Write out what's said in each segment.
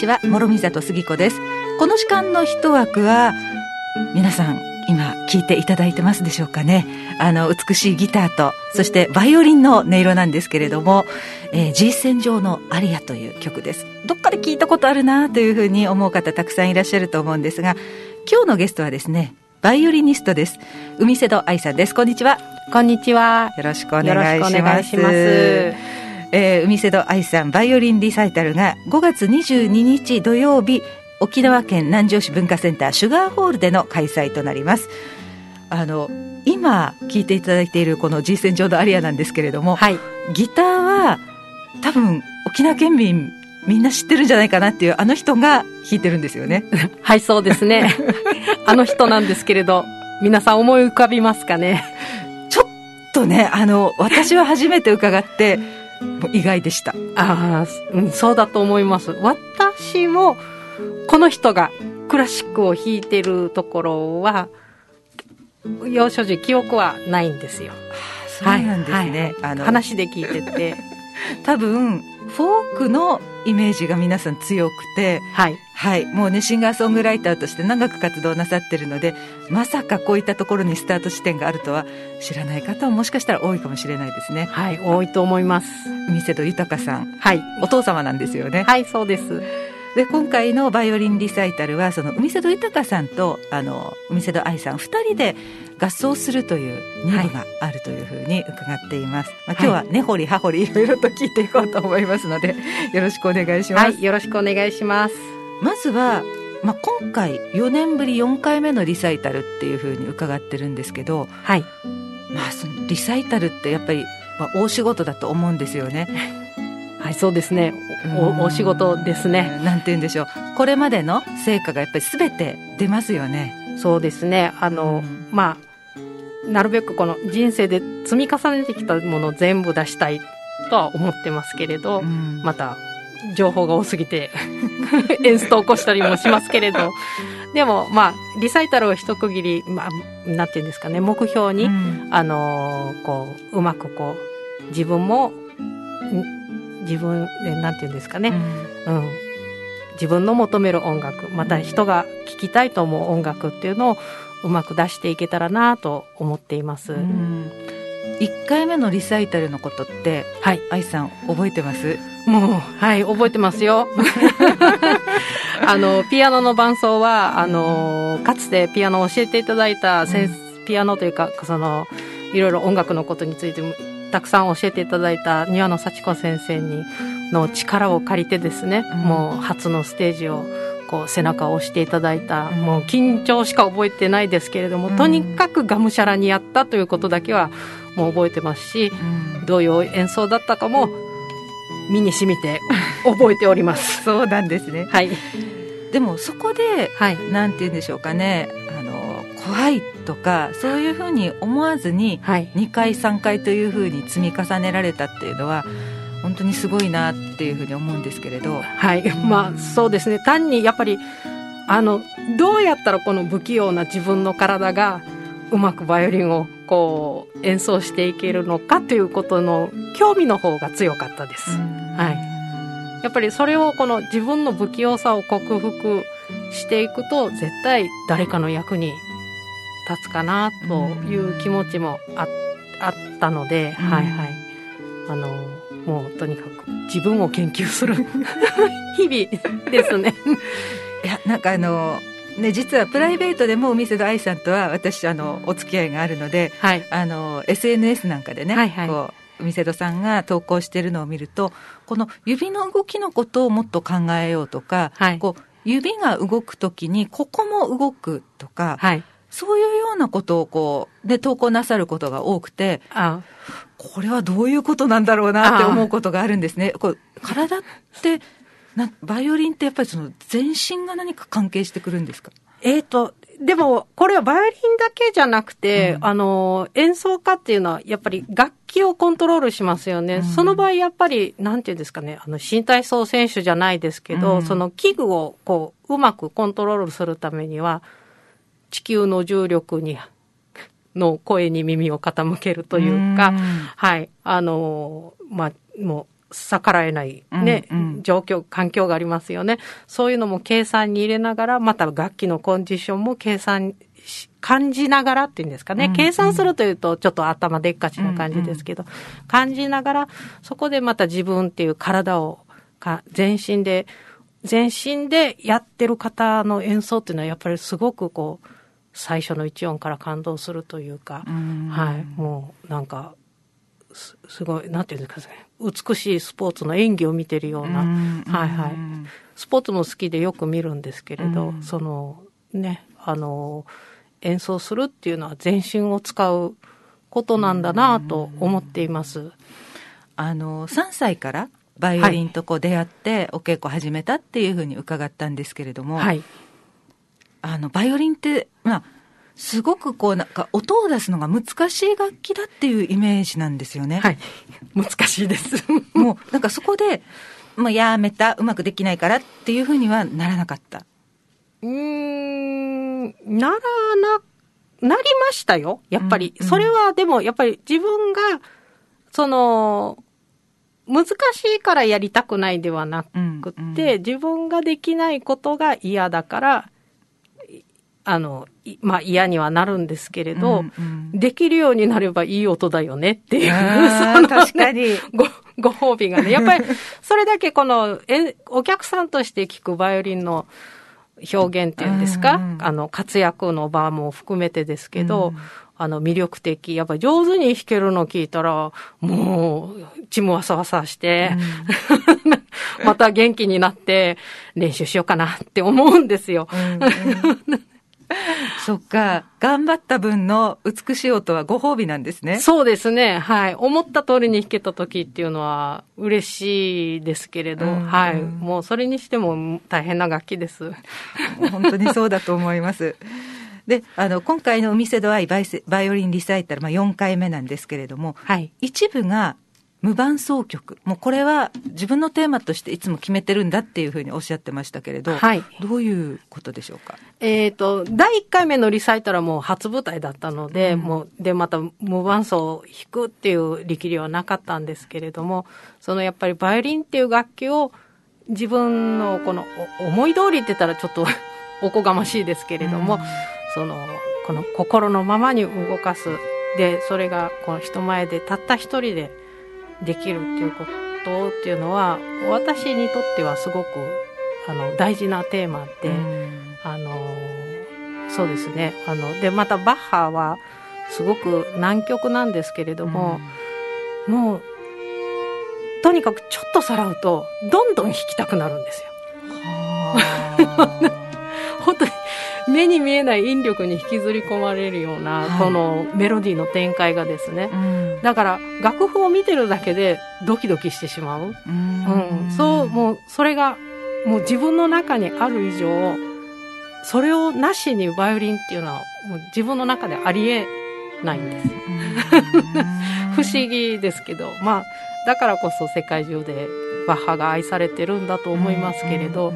ちは、諸見里杉子です。この時間の一枠は、皆さん今聞いていただいてますでしょうかね。美しいギターと、そしてバイオリンの音色なんですけれども、G 線上のアリアという曲です。どっかで聞いたことあるなというふうに思う方たくさんいらっしゃると思うんですが、今日のゲストはですね、バイオリニストです。海瀬戸愛さんです。こんにちは。こんにちは。よろしくお願いします。海瀬戸愛さん、バイオリンリサイタルが5月22日土曜日、沖縄県南城市文化センターシュガーホールでの開催となります。今聴いていただいているこの G 線上のアリアなんですけれども、はい、ギターは多分沖縄県民みんな知ってるんじゃないかなっていう、あの人が弾いてるんですよね。はい、そうですね。あの人なんですけれど、皆さん思い浮かびますかね。ちょっとね、私は初めて伺って意外でした。あ、うん、そうだと思います。私もこの人がクラシックを弾いてるところは、幼少時記憶はないんですよ。そうなんですね。はい、話で聞いてて、多分フォークのイメージが皆さん強くて、はいはい、もうね、シンガーソングライターとして長く活動なさってるので、まさかこういったところにスタート地点があるとは知らない方ももしかしたら多いかもしれないですね。はい、多いと思います。海瀬戸豊さん、はい、お父様なんですよね。はい、そうです。で、今回のバイオリンリサイタルは、その海瀬戸豊さんと海瀬戸愛さん2人で合奏するという2部があるというふうに伺っています。はい、今日は根掘り葉掘りいろいろと聞いていこうと思いますので、よろしくお願いします。はい、よろしくお願いします。まずは、今回4年ぶり4回目のリサイタルっていうふうに伺ってるんですけど、はい、そのリサイタルってやっぱり、大仕事だと思うんですよね。はい、そうですね。お仕事ですね。なんて言うんでしょう。これまでの成果がやっぱりすべて出ますよね。そうですね。なるべくこの人生で積み重ねてきたものを全部出したいとは思ってますけれど、また情報が多すぎてエンストを起こしたりもしますけれど、でもリサイタルを一区切り、なんて言うんですかね、目標に、うまく自分も自分で、なんていうんですかね、自分の求める音楽、また人が聴きたいと思う音楽っていうのをうまく出していけたらなと思っています。1回目のリサイタルのことって、はい、愛さん覚えてます？もう、はい、覚えてますよ。ピアノの伴奏は、かつてピアノを教えていただいたピアノというか、いろいろ音楽のことについてもたくさん教えていただいた庭野幸子先生の力を借りてですね、もう初のステージを背中を押していただいた、もう緊張しか覚えてないですけれども、とにかくがむしゃらにやったということだけはもう覚えてますし、どういう演奏だったかも身に染みて覚えております。そうなんですね。はい。でもそこで、はい、なんて言うんでしょうかね、怖いとかそういうふうに思わずに、2回3回というふうに積み重ねられたっていうのは本当にすごいなっていうふうに思うんですけれど、はい、そうですね。単にやっぱりどうやったらこの不器用な自分の体がうまくバイオリンを演奏していけるのかということの興味の方が強かったです。はい、やっぱりそれを自分の不器用さを克服していくと、絶対誰かの役に立つかなという気持ちもあったので、はいはい、もうとにかく自分を研究する日々ですね。いや、なんかね、実はプライベートでも海瀬戸愛さんとは私お付き合いがあるので、はい、SNS なんかでね、はいはい、海瀬戸さんが投稿しているのを見ると、この指の動きのことをもっと考えようとか、はい、指が動くときにここも動くとか、はい、そういうようなことをで投稿なさることが多くて、これはどういうことなんだろうなって思うことがあるんですね。体ってバイオリンってやっぱり全身が何か関係してくるんですか？でもこれはバイオリンだけじゃなくて、演奏家っていうのはやっぱり楽器をコントロールしますよね。その場合やっぱりなんていうんですかね、新体操選手じゃないですけど、その器具をうまくコントロールするためには、地球の重力の声に耳を傾けるというか、はい、もう逆らえない、ね、うんうん、状況、環境がありますよね。そういうのも計算に入れながら、また楽器のコンディションも計算感じながらっていうんですかね、うんうん、計算するというとちょっと頭でっかちな感じですけど、うんうん、感じながらそこでまた自分っていう体を全身でやってる方の演奏っていうのはやっぱりすごくこう最初の一音から感動するというか、うん、はい、もうなんかすごいなんていうんですかね、美しいスポーツの演技を見てるような、うん、はいはい、スポーツも好きでよく見るんですけれど、うん、そのね、演奏するっていうのは全身を使うことなんだなと思っています。3歳からバイオリンとこう出会ってお稽古始めたっていうふうに伺ったんですけれども、はい、バイオリンって、まあ、すごくこうなんか音を出すのが難しい楽器だっていうイメージなんですよね。はい、難しいです。もうなんかそこでもうやめた、うまくできないからっていうふうにはならなかった。なりましたよ。やっぱり、うんうん。それはでも、やっぱり自分が、難しいからやりたくないではなくて、うんうん、自分ができないことが嫌だから、まあ嫌にはなるんですけれど、うんうん、できるようになればいい音だよねっていう、ね、確かにご褒美がね。やっぱり、それだけこの、お客さんとして聞くバイオリンの、表現っていうんですか、うんうん、活躍の場も含めてですけど、うん、魅力的、やっぱ上手に弾けるの聞いたら、もう、血もわさわさして、うん、また元気になって練習しようかなって思うんですよ。うんうん、そっか、頑張った分の美しい音はご褒美なんですね。そうですね、はい。思った通りに弾けた時っていうのは嬉しいですけれど、はい。もうそれにしても大変な楽器です。本当にそうだと思います。で、今回の「海瀬戸愛バイオリンリサイタル」まあ、4回目なんですけれども、はい、一部が無伴奏曲、もうこれは自分のテーマとしていつも決めてるんだっていうふうにおっしゃってましたけれど、はい、どういうことでしょうか。第1回目のリサイタルはもう初舞台だったので、うん、もうでまた無伴奏を弾くっていう力量はなかったんですけれども、そのやっぱりバイオリンっていう楽器を自分のこの思い通りって言ったらちょっとおこがましいですけれども、うん、この心のままに動かす、でそれがこの人前でたった一人でできるっていうことっていうのは私にとってはすごく大事なテーマで、そうですね、でまたバッハはすごく難曲なんですけれども、うん、もうとにかくちょっとさらうとどんどん弾きたくなるんですよ。本当に目に見えない引力に引きずり込まれるような、はい、このメロディーの展開がですね、うん、だから楽譜を見てるだけでドキドキしてしまう、うん、うん、そう、もうそれがもう自分の中にある以上、それをなしにバイオリンっていうのはもう自分の中でありえないんです。不思議ですけど、まあだからこそ世界中でバッハが愛されてるんだと思いますけれど、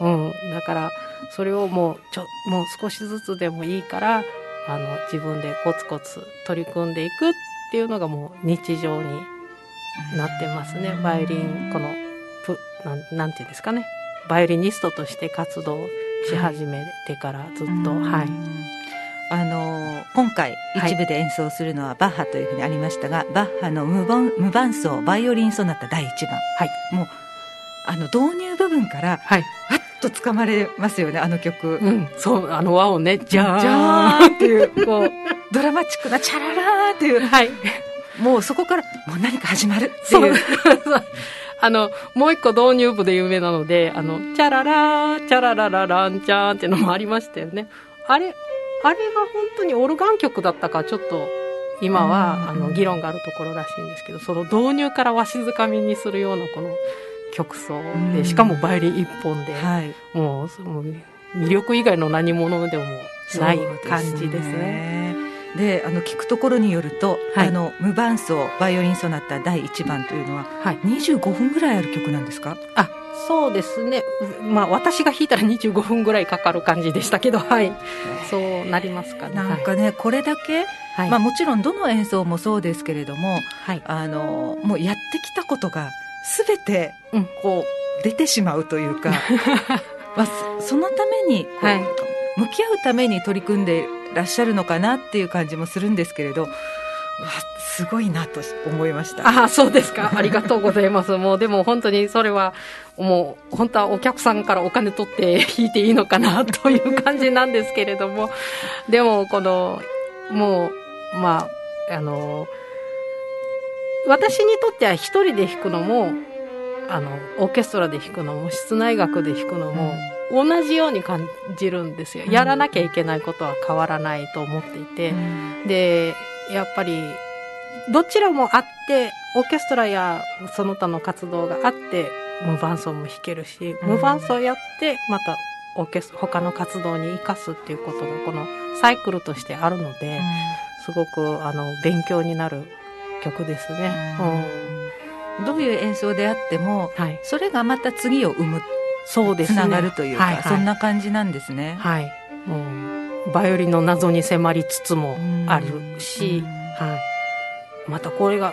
うん、だからそれをもう少しずつでもいいから自分でコツコツ取り組んでいくっていうのがもう日常になってますね。バイオリン、このなんていうんですかね、バイオリニストとして活動し始めてからずっと、はい、今回一部で演奏するのはバッハというふうにありましたが、はい、バッハの無伴奏バイオリンソナタ第1番、はい、もう導入部分から、はい、ちょっと掴まれますよね、あの曲、うん、そう、和をね、じゃーん、じゃーんっていうこうドラマチックなチャララーっていう、はい、もうそこからもう何か始まるっていう、もう一個導入部で有名なのでチャララーチャラララランチャーンっていうのもありましたよね。あれが本当にオルガン曲だったか、ちょっと今は議論があるところらしいんですけど、その導入からわしづかみにするようなこの曲奏で、しかもバイオリン一本で、はい、もうその魅力以外の何物でもない感じですね。で、聞くところによると、はい、無伴奏バイオリンソナタ第1番というのは、はい、25分ぐらいある曲なんですか。あ、そうですね、まあ私が弾いたら25分ぐらいかかる感じでしたけど、はい、そうなりますかね。なんかね、はい、これだけ、はい、まあもちろんどの演奏もそうですけれども、はい、もうやってきたことが全てこう出てしまうというか、まあ、そのためにこう、はい、向き合うために取り組んでいらっしゃるのかなっていう感じもするんですけれど、すごいなと思いました。ああ、そうですか。ありがとうございます。もうでも本当にそれはもう本当はお客さんからお金取って引いていいのかなという感じなんですけれども、でもこのもうまあ私にとっては一人で弾くのもオーケストラで弾くのも室内楽で弾くのも同じように感じるんですよ。やらなきゃいけないことは変わらないと思っていて、でやっぱりどちらもあってオーケストラやその他の活動があって無伴奏も弾けるし、無伴奏やってまた他の活動に生かすっていうことがこのサイクルとしてあるので、すごく勉強になる曲ですね。どういう演奏であっても、はい、それがまた次を生む、そうですね、つながるというか、はいはい、そんな感じなんですね。はい、もうバイオリンの謎に迫りつつもあるし、はい、またこれが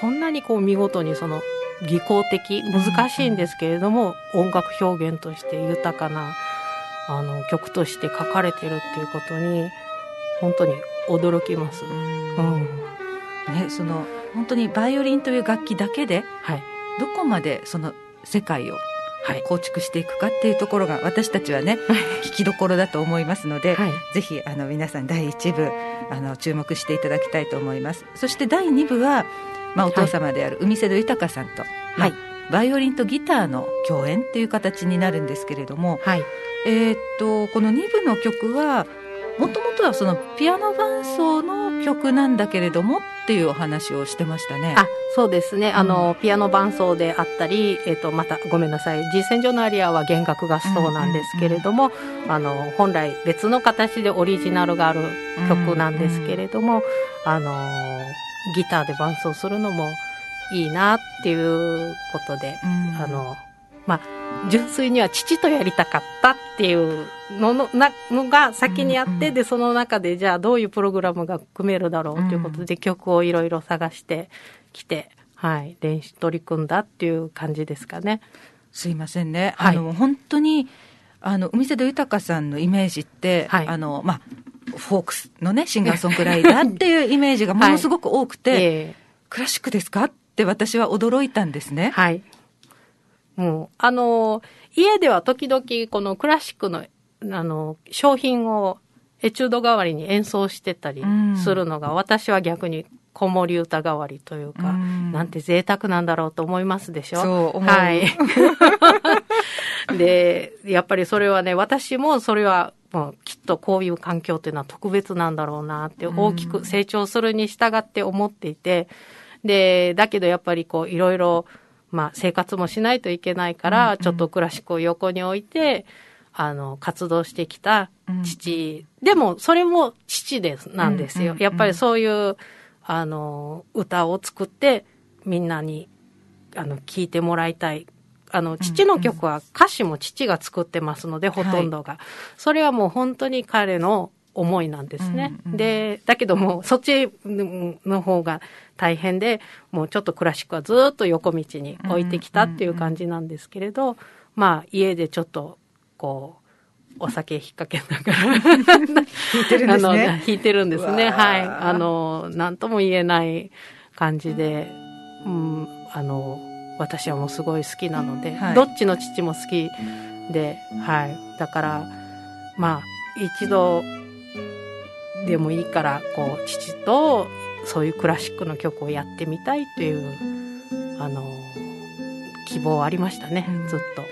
こんなにこう見事にその技巧的、難しいんですけれども、音楽表現として豊かな曲として書かれてるっていうことに本当に驚きます。ね、その本当にバイオリンという楽器だけで、はい、どこまでその世界を構築していくかっていうところが私たちはね、聞きどころだと思いますので、はい、ぜひ皆さん第1部注目していただきたいと思います。そして第2部は、まあ、お父様である海瀬戸豊さんと、はい、バイオリンとギターの共演っていう形になるんですけれども、はい、この2部の曲はもともとはそのピアノ伴奏の曲なんだけれどもっていうお話をしてましたね。あ、そうですね。ピアノ伴奏であったり、またごめんなさい、G線上のアリアは弦楽合奏なんですけれども、本来別の形でオリジナルがある曲なんですけれども、ギターで伴奏するのもいいなっていうことで、まあ、純粋には父とやりたかったっていうのが先にあって、でその中でじゃあどういうプログラムが組めるだろうということで、曲をいろいろ探してきて、はい、練習取り組んだっていう感じですかね。すいませんね、はい、本当に海瀬戸豊さんのイメージって、はい、まあ、フォークスのねシンガーソングライターっていうイメージがものすごく多くて、はい、クラシックですかって私は驚いたんですね。はい、もう家では時々このクラシックの商品をエチュード代わりに演奏してたりするのが、私は逆に子守歌代わりというか、なんて贅沢なんだろうと思いますでしょ。そう思う、はい、でやっぱりそれはね、私もそれはもうきっとこういう環境というのは特別なんだろうなって大きく成長するに従って思っていて、でだけどやっぱりこういろいろまあ、生活もしないといけないから、ちょっとクラシックを横に置いて、活動してきた父、でも、それも父です、なんですよ。やっぱりそういう、歌を作って、みんなに、聴いてもらいたい。父の曲は歌詞も父が作ってますので、ほとんどが。はい、それはもう本当に彼の思いなんですね。で、だけどもそっちの方が大変で、もうちょっとクラシックはずっと横道に置いてきたっていう感じなんですけれど、まあ家でちょっとこうお酒引っ掛けながら弾いてるんですね。弾いてるんですね。はい。なんとも言えない感じで、私はもうすごい好きなので、はい、どっちの父も好きで、はい。だからまあ一度でもいいからこう父とそういうクラシックの曲をやってみたいという希望はありましたね、ずっと。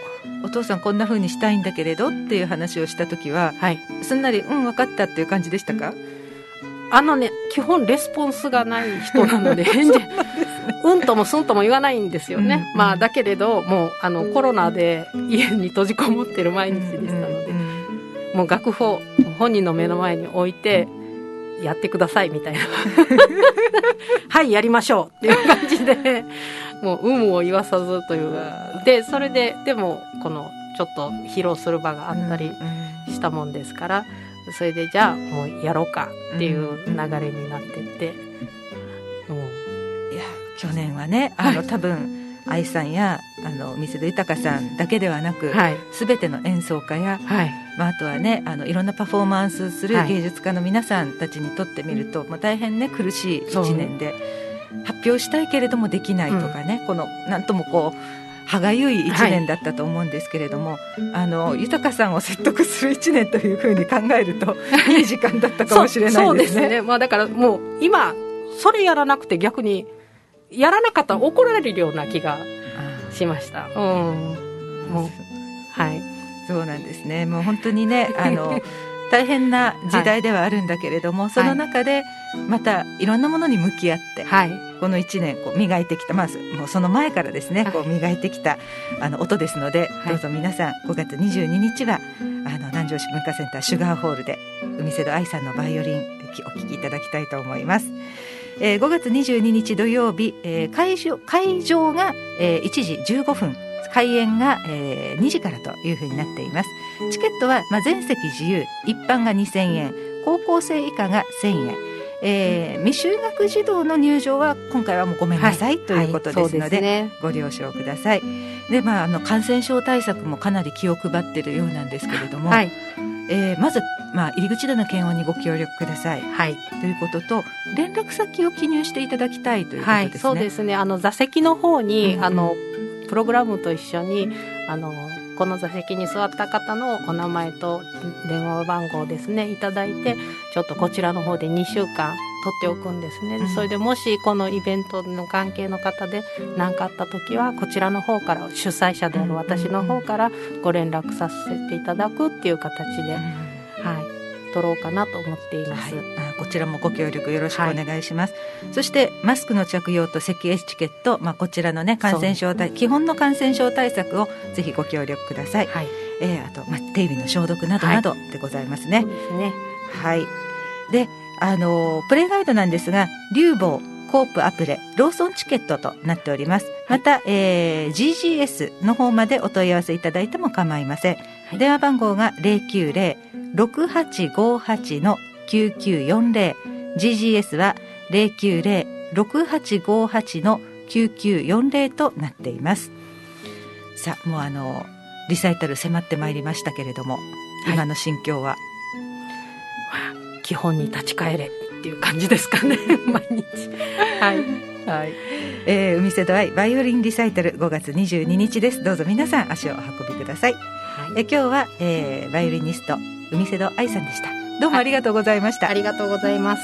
お父さんこんな風にしたいんだけれどっていう話をした時は、はい、すんなり分かったっていう感じでしたか？ね、基本レスポンスがない人なのでうんともすんとも言わないんですよね。まあだけれどもうコロナで家に閉じこもってる毎日でしたので、もう楽譜を本人の目の前に置いてやってくださいみたいなはい、やりましょうっていう感じで、もう有無を言わさずという。でそれででもこのちょっと披露する場があったりしたもんですから、それでじゃあもうやろうかっていう流れになってって、いや去年はね多分愛さんや水戸豊さんだけではなく、すべての演奏家や、あとはねいろんなパフォーマンスする芸術家の皆さんたちにとってみると、大変ね苦しい1年で発表したいけれどもできないとかね、このなんともこう歯がゆい1年だったと思うんですけれども、豊さんを説得する1年というふうに考えるといい時間だったかもしれないですね。そうですね、だからもう今それやらなくて逆にやらなかったら怒られるような気がしました。もうはい、そうなんですね。もう本当にね大変な時代ではあるんだけれども、その中でまたいろんなものに向き合って、この1年こう磨いてきた、もうその前からですねこう磨いてきた音ですので、どうぞ皆さん5月22日は南城市文化センターシュガーホールで海瀬戸愛さんのバイオリンお聴きいただきたいと思います。5月22日土曜日、会場が、1時15分開演が、2時からというふうになっています。チケットは、全席自由、一般が2000円、高校生以下が1000円、未就学児童の入場は今回はもうごめんなさいということですので、ご了承ください。で、感染症対策もかなり気を配っているようなんですけれども、まず、入り口での検温にご協力ください、ということと、連絡先を記入していただきたいということですね。そうですね、座席の方に、プログラムと一緒にこの座席に座った方のお名前と電話番号ですねいただいて、ちょっとこちらの方で2週間取っておくんですね。それでもしこのイベントの関係の方で何かあった時は、こちらの方から、主催者である私の方からご連絡させていただくっていう形で、取ろうかなと思っています、こちらもご協力よろしくお願いします。そしてマスクの着用と咳エチケット、こちらのね基本の感染症対策をぜひご協力ください。あと、手指の消毒などなどでございますね。で、プレイガイドなんですが、竜坊コープアプレローソンチケットとなっております。また、GGS の方までお問い合わせいただいても構いません。電話番号が 090-6858-9940、 GGS は 090-6858-9940 となっています。さあ、もうリサイタル迫ってまいりましたけれども、今の心境は、基本に立ち返れっていう感じですかね毎日海瀬戸愛バイオリンリサイタル、5月22日です。どうぞ皆さん足をお運びください。今日は、バイオリニスト海瀬戸愛さんでした。どうもありがとうございました。ありがとうございます。